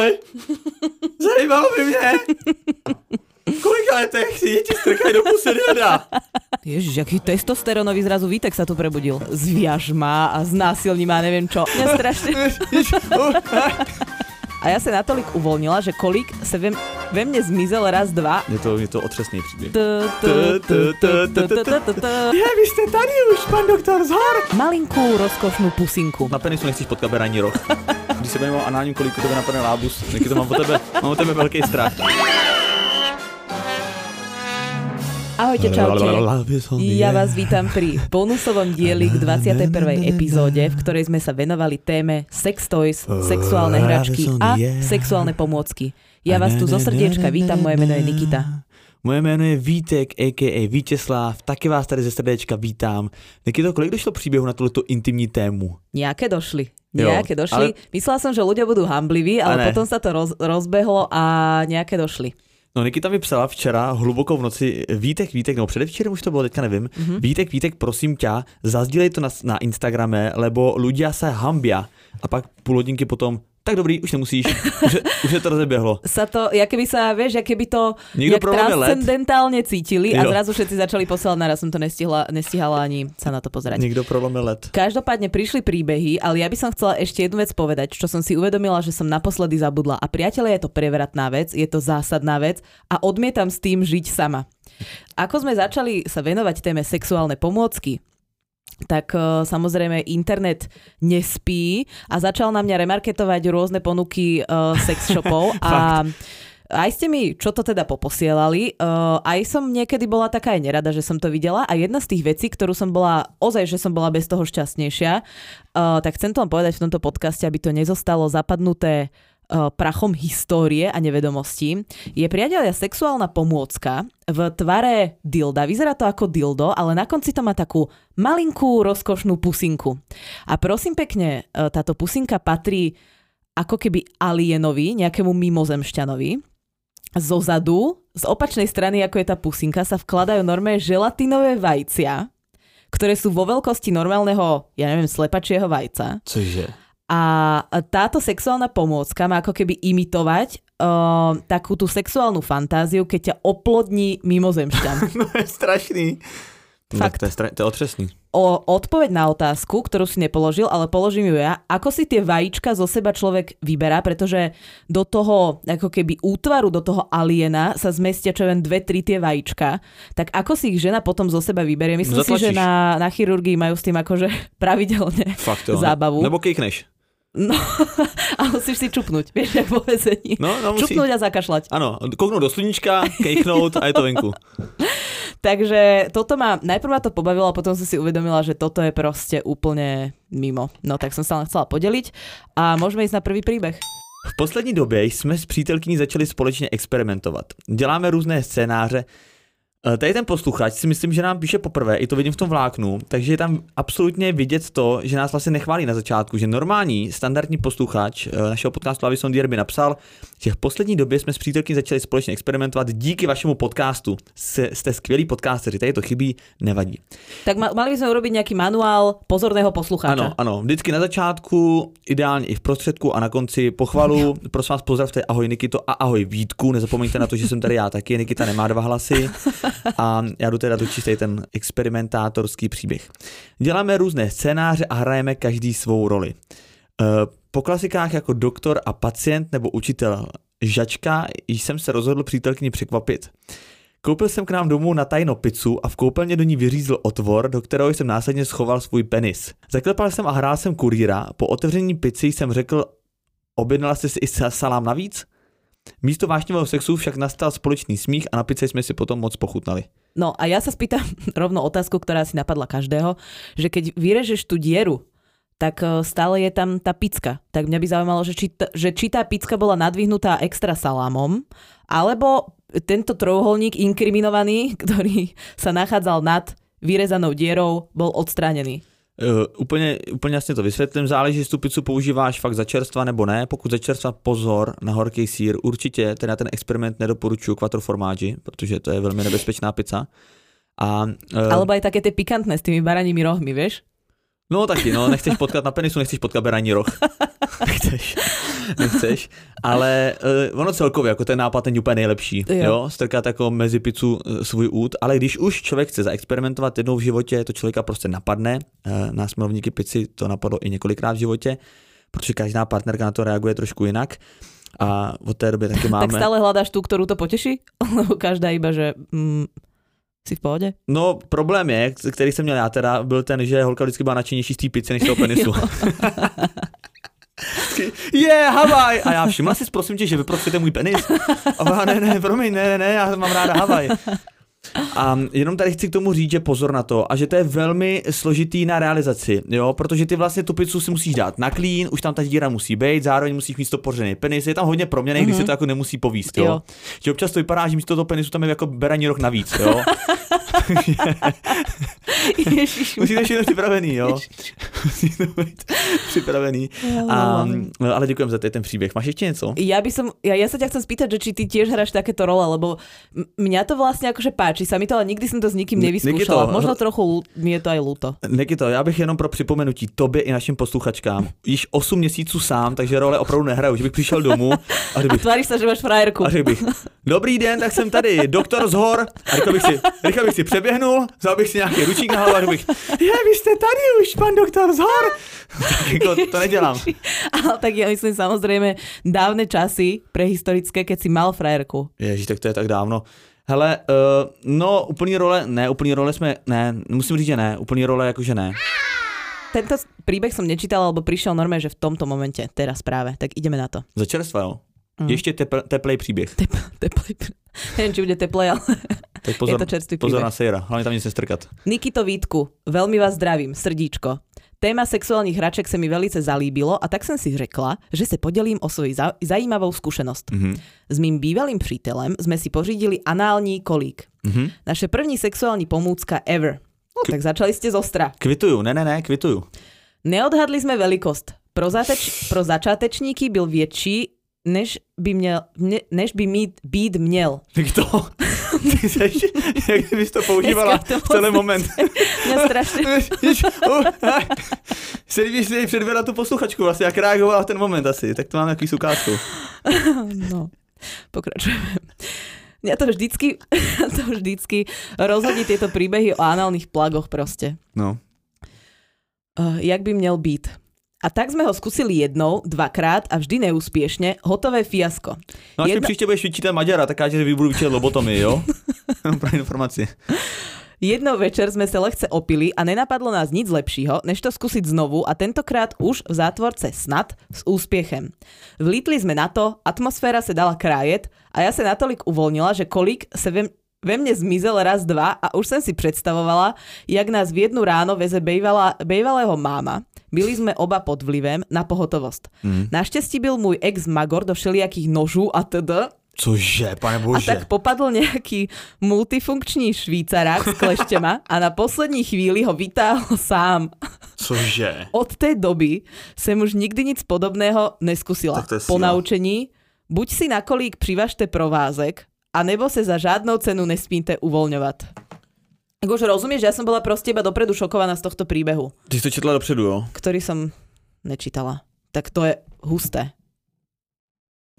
Ahoj. Zajímalo by mě. V kolika letech ti strkají do pusy hada? Ježiš, jaký testosterónový zrazu Vítek sa tu prebudil. Zviažma a znásilní má, neviem čo. Mňa strašne... A já se natolik uvolnila, že kolik se ve mně zmizel raz, dva. Je to otřesný příběh. Je, vy jste tady už, pan doktor Zhor. Malinkou rozkošnou pusinku. Na penisu nechceš potkat berání roh. Když se budeme o análním kolíku, tebe napadne lábus. Nikdy to mám o tebe velký strach. Ahojte, čaute. Ja vás vítam pri bonusovom dieli k 21. epizóde, v ktorej sme sa venovali téme sex toys, sexuálne hračky a sexuálne pomôcky. Ja vás tu zo srdiečka vítam, moje meno je Nikita. Moje jméno je Vítek, a.k.a. Víteslav, taky vás tady ze srdéčka vítám. Nikdo, kolik došlo příběhu na tuto intimní tému? Nějaké došly. Ale... Myslela jsem, že ľudia budou hambliví, ale potom se to rozbehlo a nějaké došly. No, Nikita mi psala včera hluboko v noci, Vítek, no předevčerem už to bylo, teďka nevím, Vítek, prosím tě, zazdílej to na Instagrame, lebo ľudia se hambia a pak půl hodinky potom, tak dobrý, už nemusíš, už je to rozeběhlo. Jaké by to jak transcendentálně cítili a zrazu všetci začali posílat, naraz jsem to nestihala ani se na to pozerať. Někdo prolomil led. Každopádně přišli příběhy, ale já bych som chcela ještě jednu věc povedať, čo som si uvedomila, že som naposledy zabudla. A priatelia, je to prevratná vec, je to zásadná vec a odmietam s tým žiť sama. Ako sme začali sa venovať téme sexuálne pomôcky, tak samozrejme internet nespí a začal na mňa remarketovať rôzne ponuky sex shopov a aj ste mi, čo to teda poposielali, aj som niekedy bola taká aj nerada, že som to videla a jedna z tých vecí, ktorú som bola, ozaj, že som bola bez toho šťastnejšia, tak chcem to vám povedať v tomto podcaste, aby to nezostalo zapadnuté prachom histórie a nevedomostí, je priateľia sexuálna pomôcka v tvare dilda. Vyzerá to ako dildo, ale na konci to má takú malinkú, rozkošnú pusinku. A prosím pekne, táto pusinka patrí ako keby alienovi, nejakému mimozemšťanovi. Zozadu, z opačnej strany, ako je tá pusinka, sa vkladajú normálne želatinové vajcia, ktoré sú vo veľkosti normálneho, ja neviem, slepačieho vajca. Cože? A táto sexuálna pomôcka má ako keby imitovať takú tú sexuálnu fantáziu, keď ťa oplodní mimozemšťan. No je strašný. Fakt. To je otřesný. Odpoveď na otázku, ktorú si nepoložil, ale položím ju ja. Ako si tie vajíčka zo seba človek vyberá, pretože do toho ako keby útvaru, do toho aliena sa zmestia čo len 2-3 tie vajíčka. Tak ako si ich žena potom zo seba vyberie? Myslím si, že na chirurgii majú s tým akože pravidelne fakt, zábavu. Nebo kejkneš. No, ale musíš si čupnout, víš, jak po vezení. No, čupnout a zakašlať. Ano, kouknout do sluníčka, kejchnout a je to venku. Takže najprv ma to pobavilo a potom som si uvedomila, že toto je proste úplne mimo. No tak som sa len chcela podeliť a môžeme ísť na prvý príbeh. V poslední době jsme s přítelkyní začali společně experimentovat. Děláme různé scénáře. Tady ten posluchač si myslím, že nám píše poprvé, i to vidím v tom vláknu, takže je tam absolutně vidět to, že nás vlastně nechválí na začátku, že normální standardní posluchač našeho podcastu Lávi Sondýr by napsal, že v poslední době jsme s přítelkyní začali společně experimentovat díky vašemu podcastu. Jste skvělí podcasteři, tady to chybí, nevadí. Tak mali bychom urobit nějaký manuál pozorného posluchače. Ano, vždycky na začátku, ideálně i v prostředku a na konci pochvalu. Prosím vás, pozdravte ahoj Nikito a ahoj Vítku, nezapomeňte na to, že jsem tady já taky, Nikita nemá dva hlasy. A já jdu teda dočíst ten experimentátorský příběh. Děláme různé scénáře a hrajeme každý svou roli. Po klasikách jako doktor a pacient nebo učitel žačka jsem se rozhodl přítelkyni překvapit. Koupil jsem k nám domů na tajno pizzu a v koupelně do ní vyřízl otvor, do kterého jsem následně schoval svůj penis. Zaklepal jsem a hrál jsem kurýra. Po otevření pizzy jsem řekl, objednala jste si i salám navíc? Místo vášnivého sexu však nastal společný smích a na pice jsme si potom moc pochutnali. No a já se spýtam rovno otázku, která si napadla každého, že keď vyrežeš tu dieru, tak stále je tam ta picka. Tak mě by zaujímalo, že či ta picka byla nadvihnutá extra salámom, alebo tento trojuholník inkriminovaný, který sa nachádzal nad vyrezanou dierou, byl odstránený. Úplně jasně to vysvětlím, záleží, jestli tu pizzu používáš fakt za čerstva nebo ne. Pokud za čerstva, pozor na horký sýr, určitě teda ten experiment nedoporučuju quattro formáži, protože to je velmi nebezpečná pizza. Alebo aj také ty pikantné s tými baranými rohmi, víš? No taky, no, nechceš potkat na penisu, nechceš potkat beraní roh. Nechceš. Ale ono celkově, jako ten nápad není úplně nejlepší, jo? Strkat jako mezi pizzu svůj út, ale když už člověk chce zaexperimentovat jednou v životě, to člověka prostě napadne, nás milovníky pici to napadlo i několikrát v životě, protože každá partnerka na to reaguje trošku jinak. A od té doby taky máme... Tak stále hľadáš tú, ktorú to poteší? Každá iba, že si v pohodě? No problém je, který jsem měl já teda, byl ten, že holka vždycky byla nadšenější z té pizzy než toho penisu. Havaj! A já všimla si, prosím tě, že vyprostujete můj penis? A ne, promiň, ne, já mám ráda Havaj. A jenom tady chci k tomu říct, že pozor na to a že to je velmi složitý na realizaci, jo, protože ty vlastně tu pizzu si musíš dát na klín, už tam ta díra musí být, zároveň musíš mít to pořený penis, je tam hodně proměny, když se to jako nemusí povíst, jo. Že občas to vypadá, že místo toho penisu tam je jako beraní roh navíc, jo. Musíte všechno připravený, jo. Musíte být připravený. Ale děkujem za ten příběh. Máš ještě něco? Ja sa ťa chcem spýtať, že či ty tiež hráš takéto role, lebo mňa to vlastne akože páči. Sa mi to, ale nikdy som to s nikým nevyskúšala. Nikito, možno trochu mi je to aj ľúto. Nikito, já bych jenom pro připomenutí tobě i našim posluchačkám. Již 8 měsíců sám, takže role opravdu nehraju, že bych přišel domů a tváříš se, že máš frajerku. A řekl bych: "Dobrý den, tak jsem tady, doktor z hor." A rychle bych si přeběhnul, vzal bych si nějaký ručník na hlavu a bych: "Je, vy jste tady už, pan doktor z hor." To nedělám. Ale tak ja myslím, samozřejmě dávné časy prehistorické, keď si mal frajerku. Ježíš, tak to je tak dávno. Hele, no úplný role musím říct, že ne, úplný role jakože ne. Tento príbeh som nečítala, alebo prišiel normálne, že v tomto momente, teraz práve, tak ideme na to. Začerstva, jo? Ještě teplej příběh. Nevím, či bude teplej, ale tak pozor, je to čerstvý příběh. Pozor na sejra, hlavně tam nic nestrkat. Nikito Vítku, velmi vás zdravím, srdíčko. Téma sexuálních hraček se mi velice zalíbilo a tak jsem si řekla, že se podělím o svoji zajímavou zkušenost. S mým bývalým přítelem jsme si pořídili anální kolík. Naše první sexuální pomůcka ever. No, tak začali jste z ostra. Kvituju, kvituju. Neodhadli jsme velikost. Pro začátečníky byl větší, než by mít být měl. Kdo? Ty seš, jak kdybys to používala v celém moment. Mě strašně. Se líbí, že předvedla tu posluchačku, vlastně jak reagovala v ten moment asi, tak to mám takový ukázku. No, pokračujeme. Mňa to vždycky rozhodí tieto príbehy o análnych plagoch proste. No. Jak by měl být? A tak jsme ho zkusili jednou, dvakrát a vždy neúspěšně, hotové fiasko. No až příště budeš vyčítat Maďara, tak já tě budu vyčítat lobotomy, jo? Pro informaci. Jednou večer jsme se lehce opili a nenapadlo nás nic lepšího, než to zkusit znovu a tentokrát už v zátvorce snad s úspěchem. Vlítli jsme na to, atmosféra se dala krájet a já se natolik uvolnila, že kolík se ve mne zmizel raz, dva a už jsem si představovala, jak nás v jednu ráno veze bývalého máma. Byli sme oba pod vlivem na pohotovost. Naštěstí byl můj ex magor do všelijakých nožů a td. Cože, pane bože. A tak popadl nějaký multifunkční švýcarák s kleštěma a na poslední chvíli ho vytáhl sám. Cože? Od té doby jsem už nikdy nic podobného neskusila. Po naučení, buď si na kolík přivažte provázek, anebo se za žádnou cenu nesmíte uvolňovat. Tak už rozumieš, že ja som bola proste iba dopredu šokovaná z tohto príbehu. Ty si to četla dopredu, jo? Ktorý som nečítala. Tak to je husté.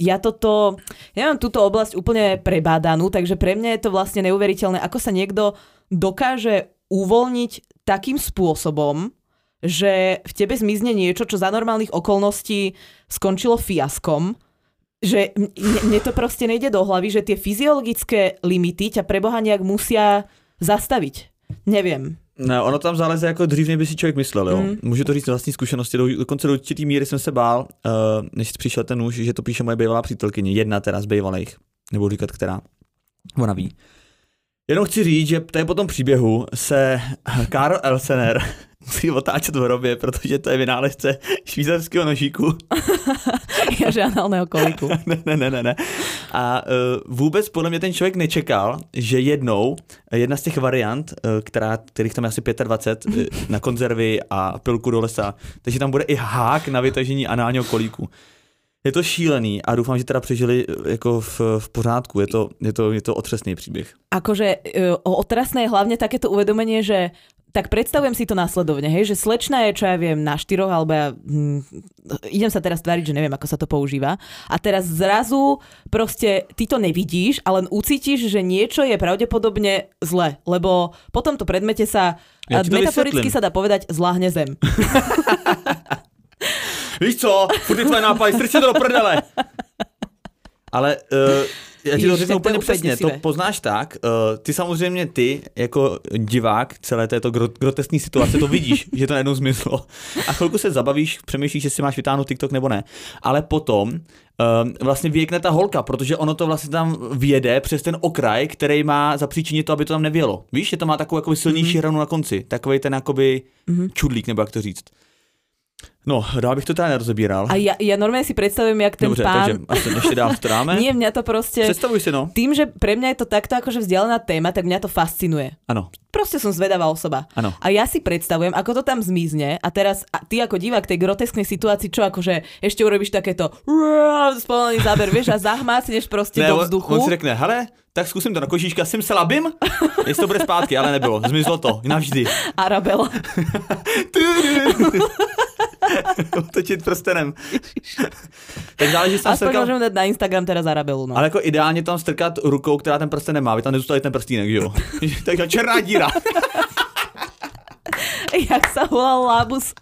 Ja mám túto oblasť úplne prebádanú, takže pre mňa je to vlastne neuveriteľné, ako sa niekto dokáže uvoľniť takým spôsobom, že v tebe zmizne niečo, čo za normálnych okolností skončilo fiaskom, že mne to proste nejde do hlavy, že tie fyziologické limity ťa preboha nejak musia zastavit. Nevím. Ne, ono tam záleží jako dřív, než by si člověk myslel, jo. Můžu to říct z vlastní zkušenosti, dokonce do určitý míry jsem se bál, než přišel ten nůž, že to píše moje bývalá přítelkyně, jedna teda z bývalých, nebudu říkat která, ona ví. Jenom chci říct, že tady po tom příběhu se Karl Elsener musí otáčet v hrobě, protože to je vynálezce švýcarského nožíku. Já žádného kolíku. Ne. A vůbec podle mě ten člověk nečekal, že jedna z těch variant, kterých tam je asi 25 na konzervy a pilku do lesa, takže tam bude i hák na vytažení análního kolíku. Je to šílený a doufám, že teda přežili jako v pořádku. Je to otřesný příběh. Akože otrasné je hlavně takéto uvedomenie, že tak predstavujem si to následovne, hej, že slečna je, čo ja viem, na štyroch, alebo ja idem sa teraz tváriť, že neviem, ako sa to používa. A teraz zrazu proste ty to nevidíš, ale ucítiš, že niečo je pravdepodobne zle, lebo po tomto predmete sa metaforicky vysvetlím. Sa dá povedať zláhne zem. Víš co, furt je tvoje nápady, strč to do prdele. Ale já ti to řeknu úplně přesně, to poznáš tak, ty samozřejmě ty jako divák celé této groteskní situace to vidíš, že to najednou zmizlo a chvilku se zabavíš, přemýšlíš, jestli máš vytáhnout TikTok nebo ne, ale potom vlastně vyjekne ta holka, protože ono to vlastně tam vjede přes ten okraj, který má zapříčinit to, aby to tam nevělo. Víš, že to má takovou jakoby silnější hranu na konci, takovej ten jakoby čudlík, nebo jak to říct. No, dál bych to teda nerozebíral. A ja normálne si predstavujem, jak ten pán... Dobře, takže ešte dál to dáme. Nie, mňa to proste... Predstavuj si, no. Tým, že pre mňa je to takto akože vzdialená téma, tak mňa to fascinuje. Áno. Proste som zvedavá osoba. Áno. A ja si predstavujem, ako to tam zmizne a teraz a ty ako divák tej grotesknej situácii, čo akože ešte urobíš takéto spomalený záber, vieš, a zahmásneš proste do vzduchu. On si řekne, hele... Tak zkusím to na košíčka, jsem se labím, jestli to bude zpátky, ale nebylo, zmizlo to, navždy. Arabel. Otočit prstenem. Tak záleží, že tam strkat... Aspoň můžeme dát na Instagram teda Arabelu, no. Ale jako ideálně tam strkat rukou, která ten prsten nemá, aby tam nezůstal ten prstínek, že jo? Takže černá díra. Jak se volal Lábus?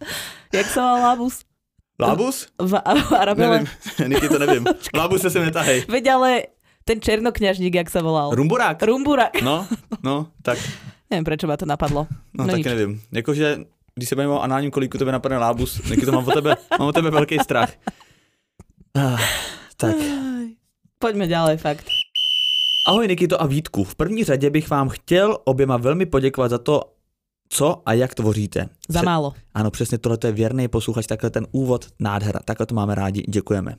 Lábus? V Arabele. Nevím, Niky to nevím. Lábus se sem netahej. Veď ale... Ten černokňažník, jak sa volal. Rumburák. No, tak. Neviem, prečo ma to napadlo. No tak neviem. Jakože, když se bavím o análním kolíku, tebe napadne Lábus. Nikdy to mám o tebe velký strach. Tak. Poďme ďalej, fakt. Ahoj Nikito a Vítku. V první řadě bych vám chtěl oběma velmi poděkovat za to, co a jak tvoříte. Za málo. Ano, přesně tohle je věrný posluchač, takhle ten úvod, nádhera. Takhle to máme rádi, děkujeme.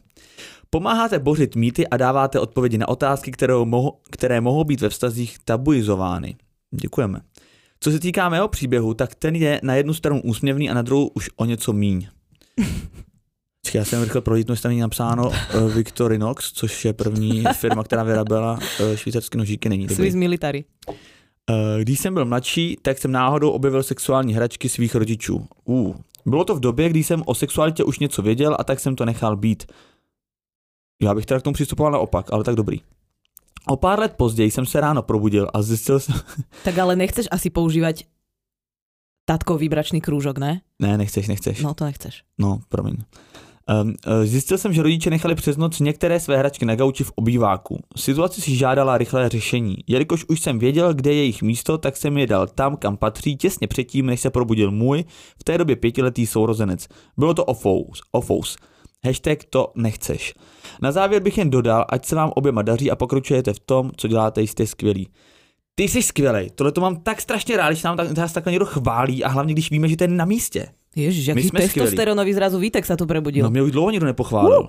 Pomáháte bořit mýty a dáváte odpovědi na otázky, které mohou být ve vztazích tabuizovány. Děkujeme. Co se týká mého příběhu, tak ten je na jednu stranu úsměvný a na druhou už o něco míň. Já jsem rychle prohlídnul, že tam je napsáno Victorinox, což je první firma, která vyráběla švýcarské nožíky, není to. Swiss Military. Když jsem byl mladší, tak jsem náhodou objevil sexuální hračky svých rodičů. Bylo to v době, kdy jsem o sexualitě už něco věděl a tak jsem to nechal být. Já bych teda k tomu přistupoval naopak, ale tak dobrý. O pár let později jsem se ráno probudil a zjistil jsem... Tak ale nechceš asi používat tátkov výbračný krůžok, ne? Ne, nechceš. No to nechceš. No, promiň. Zjistil jsem, že rodiče nechali přes noc některé své hračky na gauči v obýváku. Situace si žádala rychlé řešení. Jelikož už jsem věděl, kde je jejich místo, tak jsem je dal tam, kam patří, těsně předtím, než se probudil můj, v té době 5letý sourozenec. Bylo to ofous. Hashtag to nechceš. Na závěr bych jen dodal, ať se vám oběma daří a pokračujete v tom, co děláte, jste skvělí. Ty jsi skvělej, tohle to mám tak strašně rád, když nám takhle někdo chválí a hlavně když víme, že to je na místě. Ježiš, jaký testosteronový zrazu Vítek sa tu prebudil. No mě už dlouho nikdo nepochválil.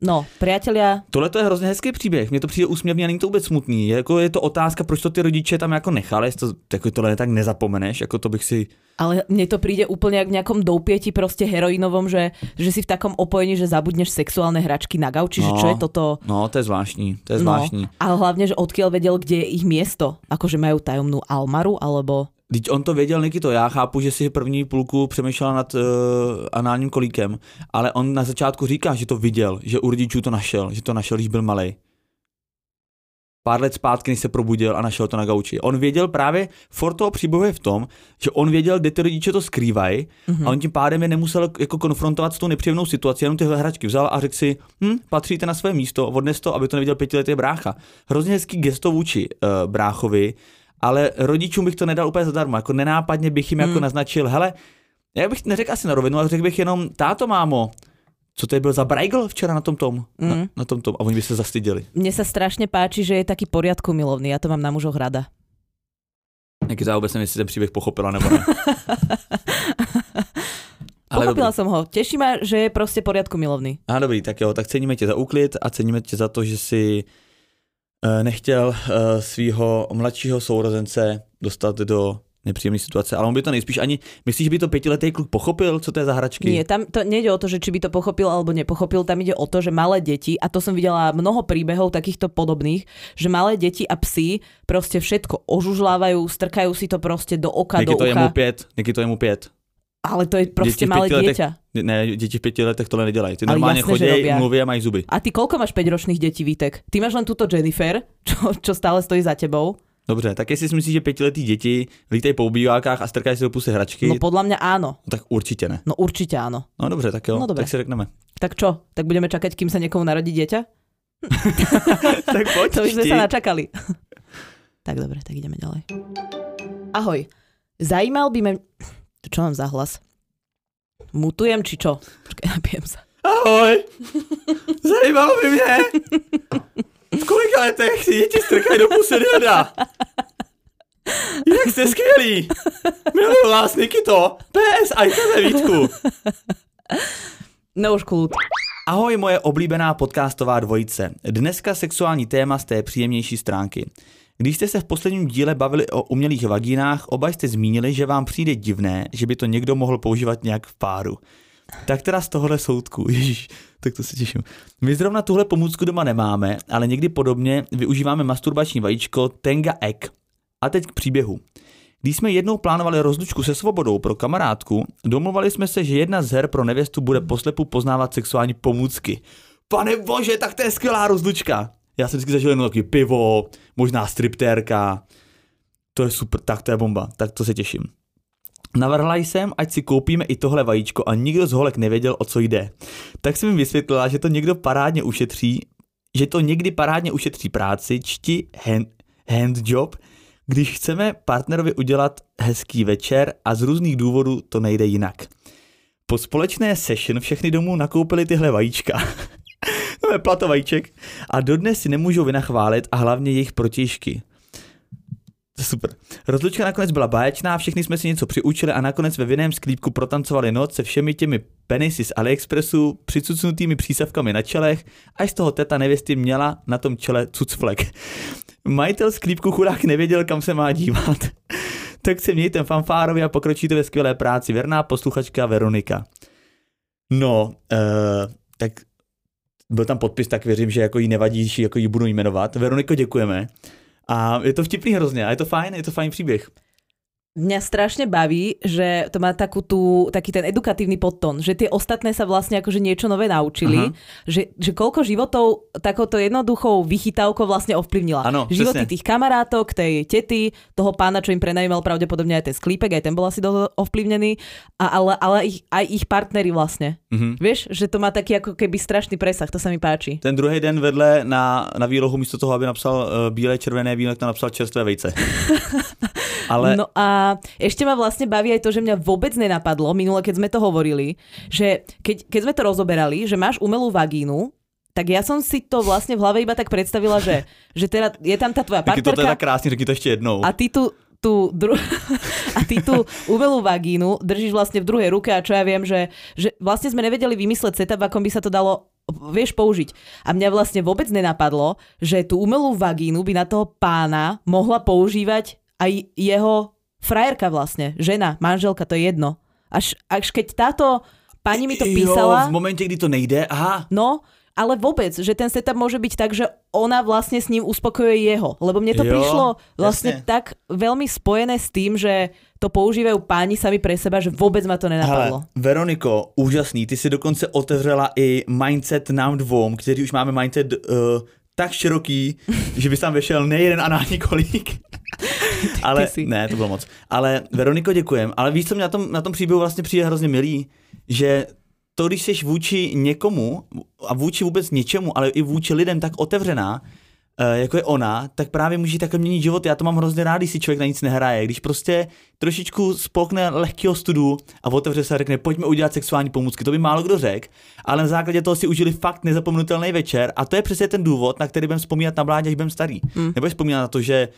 No, priatelia. Tohle to je hrozně hezký příběh, mně to přijde úsměvný a není to vůbec smutný. Je to otázka, proč to ty rodiče tam jako nechali, jestli to, jako tohle tak nezapomeneš, jako to bych si... Ale mně to přijde úplně jak v nějakom doupěti prostě heroinovom, že si v takom opojení, že zabudneš sexuálne hračky na gauči, že čo je toto... No, to je zvláštní, No, ale hlavně, že odkiaľ vedel, kde je ich miesto, akože majú tajomnú almaru, alebo... Teď on to věděl, Nikito, já chápu, že si první půlku přemýšlela nad análním kolíkem, ale on na začátku říká, že to viděl, že u rodičů to našel, když byl malej. Pár let zpátky, než se probudil a našel to na gauči. On věděl právě, for toho příběhu je v tom, že on věděl, kde ty rodiče to skrývají a on tím pádem je nemusel jako konfrontovat s tou nepříjemnou situací, jenom tyhle hračky vzal a řekl si, patříte na své místo, odnes to, aby to neviděl 5letý brácha. Hrozně hezký gesto vůči bráchovi. Ale rodičům bych to nedal úplně zadarmo, jako nenápadně bych jim jako naznačil, hele, já bych neřekl asi na rovinu, ale řekl bych jenom, táto, mámo, co to je byl za brajgl včera na tom? Na tom a oni by se zastyděli. Mně se strašně páčí, že je taky poriadku milovný, já to mám na mužoch rada. Nikita, vůbec nevím, jestli ten příběh pochopila nebo ne. Pochopila jsem ho, těší mě, že je prostě poriadku milovný. A dobrý, tak jo, tak ceníme tě za úklid a ceníme tě za to, že si nechtěl svého mladšího sourozence dostat do nepříjemné situace, ale on by to nejspíš ani, myslíš, že by to pětiletý kluk pochopil, co to je za hračky? Nie, tam to nejde o to, že či by to pochopil alebo nepochopil, tam ide o to, že malé deti, a to som videla mnoho príbehov takýchto podobných, že malé deti a psi proste všetko ožužlávajú, strkajú si to proste do oka, do ucha. Někdy to je mu pět. Ale to je prostě malé dieťa. Ne, děti v 5 letech tohle nedělají. Ty normálně chodí, mluví a mají zuby. A ty kolko máš 5-ročných dětí, Vítek? Ty máš len tuto Jennifer, čo stále stojí za tebou. Dobře, tak jestli si myslíš, že 5letí děti lítají po obývákách a strkají si do pusy hračky? No podle mě ano. No, tak určitě ne. No určitě ano. No dobře, tak jo, no, dobře. Tak si řekneme. Tak čo? Tak budeme čekat, kým se někomu narodí dieťa? Tak pojď. To už jsme se načakali. Tak dobře, tak jdeme ďalej. Ahoj. Zajímal by mě... Čo mám za hlas? Mutujem či čo? Počkej, napijem sa. Ahoj! Zajímalo by mě. V kolika letech si děti strkají do pusy děda? Jak jste skvělí! Miluju vás, Nikito! PS, aj tebe, Vítku! No už kľud. Ahoj, moje oblíbená podcastová dvojice. Dneska sexuální téma z té příjemnější stránky. Když jste se v posledním díle bavili o umělých vagínách, oba jste zmínili, že vám přijde divné, že by to někdo mohl používat nějak v páru. Tak teda z tohohle soudku, ježiš, tak to se těším. My zrovna tuhle pomůcku doma nemáme, ale někdy podobně využíváme masturbační vajíčko Tenga Egg. A teď k příběhu. Když jsme jednou plánovali rozlučku se svobodou pro kamarádku, domluvali jsme se, že jedna z her pro nevěstu bude poslepu poznávat sexuální pomůcky. Pane bože, tak to je skvělá rozlučka! Já jsem vždycky zažil jenom takový pivo, možná striptérka. To je super, tak to je bomba, tak to se těším. Navrhla jsem, ať si koupíme i tohle vajíčko a nikdo z holek nevěděl, o co jde. Tak jsem jim vysvětlila, že to někdo parádně ušetří, že to někdy parádně ušetří práci, čti handjob, když chceme partnerovi udělat hezký večer a z různých důvodů to nejde jinak. Po společné session všechny domů nakoupili tyhle vajíčka. To je platovajíček. A dodnes si nemůžou vynachválit a hlavně jejich protějšky. Super. Rozlučka nakonec byla báječná, všichni jsme si něco přiučili a nakonec ve vinném sklípku protancovali noc se všemi těmi penisy z AliExpressu, přicucnutými přísavkami na čelech, až z toho teta nevěsty měla na tom čele cucflek. Majitel sklípku chudák nevěděl, kam se má dívat. Tak se mějte fanfárovi a pokročíte ve skvělé práci. Věrná posluchačka Veronika. No, tak... Byl tam podpis, tak věřím, že jako jí nevadí, že jako jí budu jmenovat. Veroniko, děkujeme. A je to vtipný hrozně a je to fajn příběh. Mňa strašne baví, že to má taký ten edukatívny podtón, že tie ostatné sa vlastne akože niečo nové naučili, že koľko životov takouto jednoduchou vychytávkou vlastne ovplyvnila. Ano, životy presne. Tých kamarátok, tej tety, toho pána, čo im prenajímal pravdepodobne aj ten sklípek, aj ten bol asi ovplyvnený, ale aj ich partneri vlastne. Uh-huh. Vieš, že to má taký ako keby strašný presah, to sa mi páči. Ten druhý den vedle na výlohu místo toho, aby napsal bílé, červené víno, tam napsal čerstvé vejce. Ale... No a ešte ma vlastne baví aj to, že mňa vôbec nenapadlo, minule, keď sme to hovorili, že keď sme to rozoberali, že máš umelú vagínu, tak ja som si to vlastne v hlave iba tak predstavila, že teda je tam tá tvoja partnerka. To teda krásne, řekni to ešte jednou. A ty tú umelú vagínu držíš vlastne v druhej ruke a čo ja viem, že vlastne sme nevedeli vymysleť setup, akom by sa to dalo, vieš, použiť. A mňa vlastne vôbec nenapadlo, že tú umelú vagínu by na toho pána mohla používať aj jeho frajerka vlastne, žena, manželka, to je jedno. Až keď táto pani mi to písala... Jo, v momente, kdy to nejde, aha. No, ale vôbec, že ten setup môže byť tak, že ona vlastne s ním uspokojuje jeho. Lebo mne to prišlo vlastne jasne. Tak veľmi spojené s tým, že to používajú páni sami pre seba, že vôbec ma to nenapadlo. Hele, Veroniko, úžasný, ty si dokonce otevřela i mindset nám dvom, kteří už máme mindset... tak široký, že by tam vešel nejeden a náni kolik. Ale ne, to bylo moc. Ale Veroniko, děkujem. Ale víš, co mě na tom příběhu vlastně přijde hrozně milý, že to, když jsi vůči někomu a vůči vůbec něčemu, ale i vůči lidem tak otevřená, jako je ona, tak právě může takhle měnit život. Já to mám hrozně rád, když si člověk na nic nehraje. Když prostě trošičku spolkne lehkého studu a otevře se a řekne, pojďme udělat sexuální pomůcky. To by málo kdo řekl, ale na základě toho si užili fakt nezapomenutelný večer a to je přesně ten důvod, na který budeme vzpomínat na mládě, až budeme starý. Nebudeš vzpomínat na to, že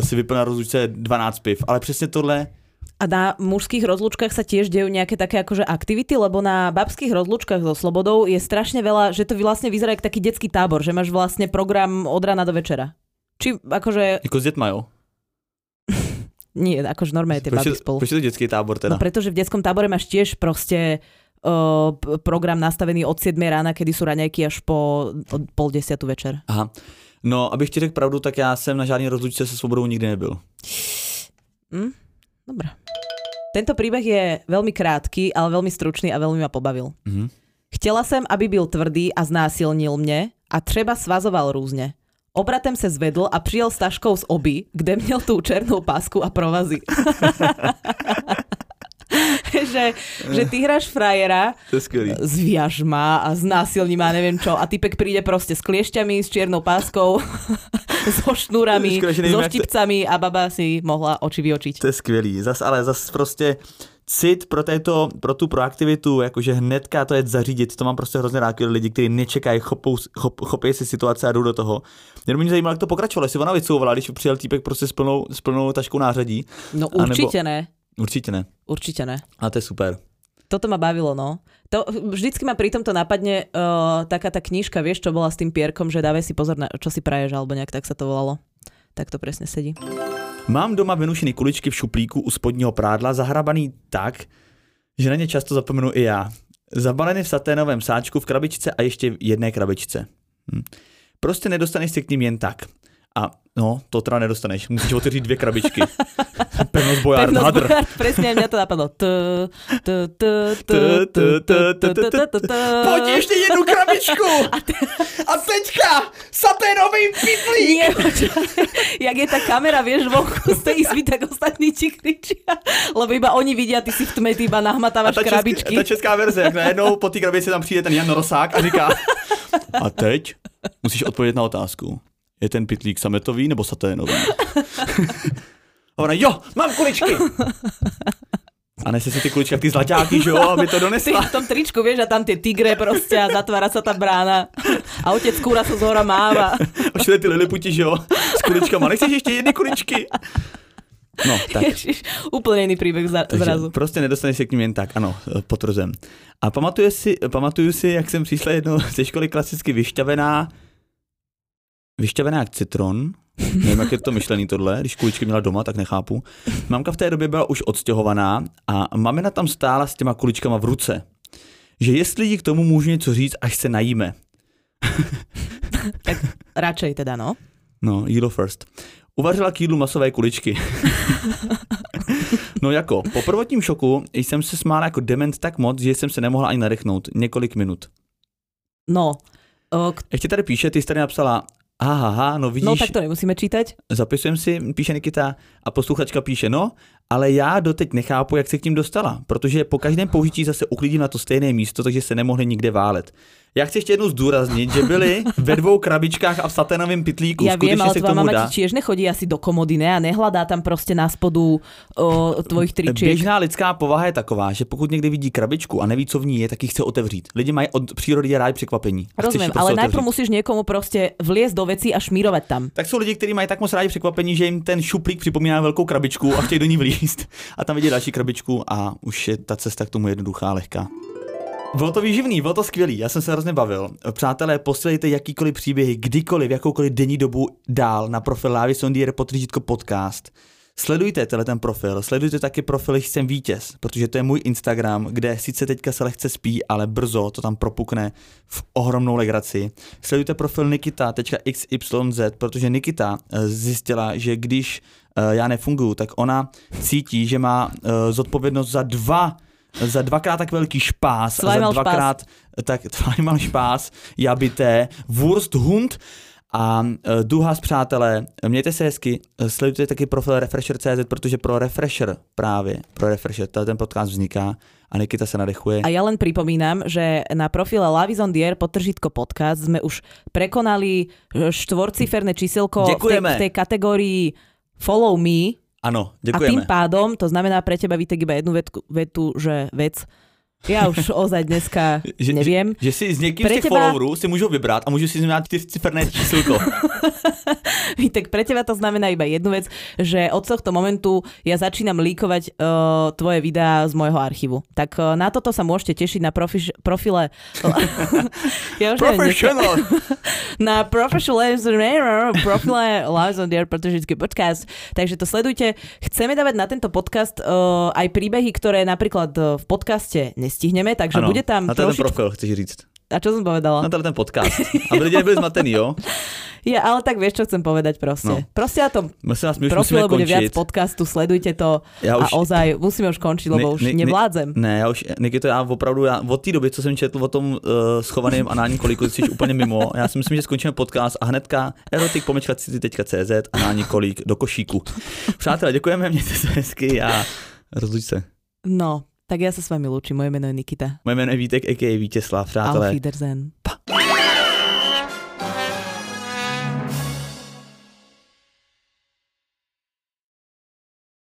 si vypil na rozlučce 12 piv, ale přesně tohle. A na mužských rozlúčkach sa tiež dejú nejaké také akože aktivity, lebo na babských rozlúčkach so slobodou je strašne veľa, že to vlastne vyzerá jak taký detský tábor, že máš vlastne program od rána do večera. Či akože... Jako s deťmi, jo? nie, akože normálne tie baby spolu. Prečo to detský tábor teda? No pretože v detskom tábore máš tiež proste program nastavený od 7 rána, kedy sú raňajky až po pol 10 večer. Aha. No, abych ti řekl pravdu, tak já jsem na žádný rozlučce se svobodou nikdy nebyl. Dobrá. Tento príbeh je veľmi krátky, ale veľmi stručný a veľmi ma pobavil. Chtěla jsem, aby byl tvrdý a znásilnil mě a třeba svazoval různě. Obratem se zvedl a přijel s taškou z oby, kde měl tu černou pásku a provazy. Že ty hráš frajera z viažma a znásilní má nevím čo a typek príde prostě s kliešťami, s čiernou páskou, so šnurami, so štipcami a baba si mohla oči vyočiť. To je skvělý, ale zas prostě cit pro tu proaktivitu, jakože hnedka to je zařídit, to mám prostě hrozně rád, lidi, kteří nečekají, chopí si situace a jdou do toho. Jenom mě zajímalo, jak to pokračovalo, jestli ona vycouvala, když přijel týpek prostě s plnou taškou nářadí. No určitě ne. Určitě ne. Určitě ne. A to je super. Toto ma bavilo, no. To, vždycky ma pri tomto napadne taká tá knižka, vieš, čo bola s tým Pierkom, že dávaj si pozor na čo si praješ, alebo nejak tak sa to volalo. Tak to presne sedí. Mám doma vynušené kuličky v šuplíku u spodního prádla, zahrabaný tak, že na ně často zapomenu i já. Zabalený v saténovém sáčku, v krabičce a ještě v jedné krabičce. Prostě nedostaneš se k ním jen tak. A no, to teda nedostaneš. Musíš otevřít dvě krabičky. Pevnost Bojard, hadr. Přesně, mě to napadlo. Pojď ještě jednu krabičku! A teďka saténovým pytlík! Jak je ta kamera, vieš, vonku z té izby, tak ostatní ti kričia. Lebo iba oni vidí a ty si v tme iba nahmatávaš krabičky. A ta česká verze, jak najednou po té krabici tam přijde ten Jan Rosák a říká a teď musíš odpovědět na otázku. Je ten pytlík sametový nebo saténový? A ona, jo, mám kuličky! A nese si ty kuličky jak ty zlaťáky, že jo, aby to donesla. Ty v tom tričku, vieš, a tam tie tigre prostě a zatvára sa ta brána. A otec kúra sa zhora máva. A všude ty liliputi, že jo, s kuličkama. Nechceš ještě jedny kuličky? No, tak. Ježiš, úplně jiný příběh zrazu. Prostě nedostaneš se k ním jen tak, ano, potvrzem. A pamatuju si, jak jsem přišla jednou ze školy klasicky vyšťavená jak citron, nevím, jak je to myšlený tohle, když kuličky měla doma, tak nechápu. Mamka v té době byla už odstěhovaná a mamina tam stála s těma kuličkama v ruce. Že jestli jí k tomu můžu něco říct, až se najíme. Tak radšej teda, no. No, jídlo first. Uvařila k jídlu masové kuličky. No jako, po prvotním šoku jsem se smála jako dement tak moc, že jsem se nemohla ani nadechnout. Několik minut. No. Ještě tady píše, ty jsi tady napsala... Aha, no vidíš. No tak to nemusíme čítať. Zapisujem si, píše Nikita a posluchačka píše, no, ale já doteď nechápu, jak se k tím dostala, protože po každém použití zase uklidím na to stejné místo, takže se nemohli nikde válet. Já chci ještě jednou zdůraznit, že byli ve dvou krabičkách a v saténovém pytlíku. Já vím, ale tvá mama ti tiež nechodí asi do komody, ne? A nehladá tam prostě na spodu tvojich tričiek. Běžná lidská povaha je taková, že pokud někdy vidí krabičku a neví, co v ní je, tak ji chce otevřít. Lidi mají od přírody rádi překvapení. Rozumím, ale najprv musíš někomu prostě vlézt do věcí a šmírovat tam. Tak jsou lidi, kteří mají tak moc rádi překvapení, že jim ten šuplík připomíná velkou krabičku a chtějí do ní vlézt. A tam vidí další krabičku a už je ta cesta k tomu jednoduchá, lehká. Bylo to výživný, bylo to skvělý, já jsem se hrozně bavil. Přátelé, posílejte jakýkoliv příběhy, kdykoliv, jakoukoliv denní dobu dál na profil Lávi Sondýr _podcast. Sledujte tenhle ten profil, sledujte taky profil Jsem vítěz, protože to je můj Instagram, kde sice teďka se lehce spí, ale brzo to tam propukne v ohromnou legraci. Sledujte profil Nikita.xyz, protože Nikita zjistila, že když já nefunguju, tak ona cítí, že má zodpovědnost za dvakrát tak velký špás, za dvakrát tak tvojmal špás, jabité, wursthund a duhas, přátelé, mějte se hezky, sledujte taky profil refresher CZ, protože pro refresher ten podcast vzniká a Nikita se nadechuje. A já len připomínám, že na profile Lávi Sondýr _podcast jsme už překonali štvorciferné číselko v té kategorii follow me. Ano, děkujeme. A tým pádom, to znamená pre teba, Vítek, iba jednu vetu, že vec. Já už ozaj dneska nevím. Že si s někým pre z těch teba... followerů si můžu vybrat a můžu si znamenat 4-ciferné čísilko. Vítek, pre teba to znamená iba jednu vec, že od tohto momentu ja začínam líkovať tvoje videá z môjho archívu. Tak na toto sa môžete tešiť na profile... ja už professional! Na profile Lávi Sondýr, Protože podcast. Takže to sledujte. Chceme dávať na tento podcast aj príbehy, ktoré napríklad v podcaste nestihneme, takže ano, bude tam na ten profil, chceš říct. A čo som povedala? Na ten podcast. Aby ľudia nebyli zmatení, jo? Ja, ale tak vieš, čo chcem povedať proste. No. Proste na tom profile bude viac podcastu, sledujte to ja už, a ozaj musíme už končiť, lebo už nevládzem. Ne, Nikito, ja opravdu, od té doby, co jsem četl o tom schovaném análním kolíku, jsi úplně mimo. Já si myslím, že skončíme podcast a hnedka erotik.cz anální kolík do košíku. Přátelé, děkujeme, mějte se hezky a rozluč se. No. Tak já se s vámi loučím, moje jméno je Nikita. Moje jméno je Vítek, a.k.a. Víteslav, přátelé. Auf Wiedersehen.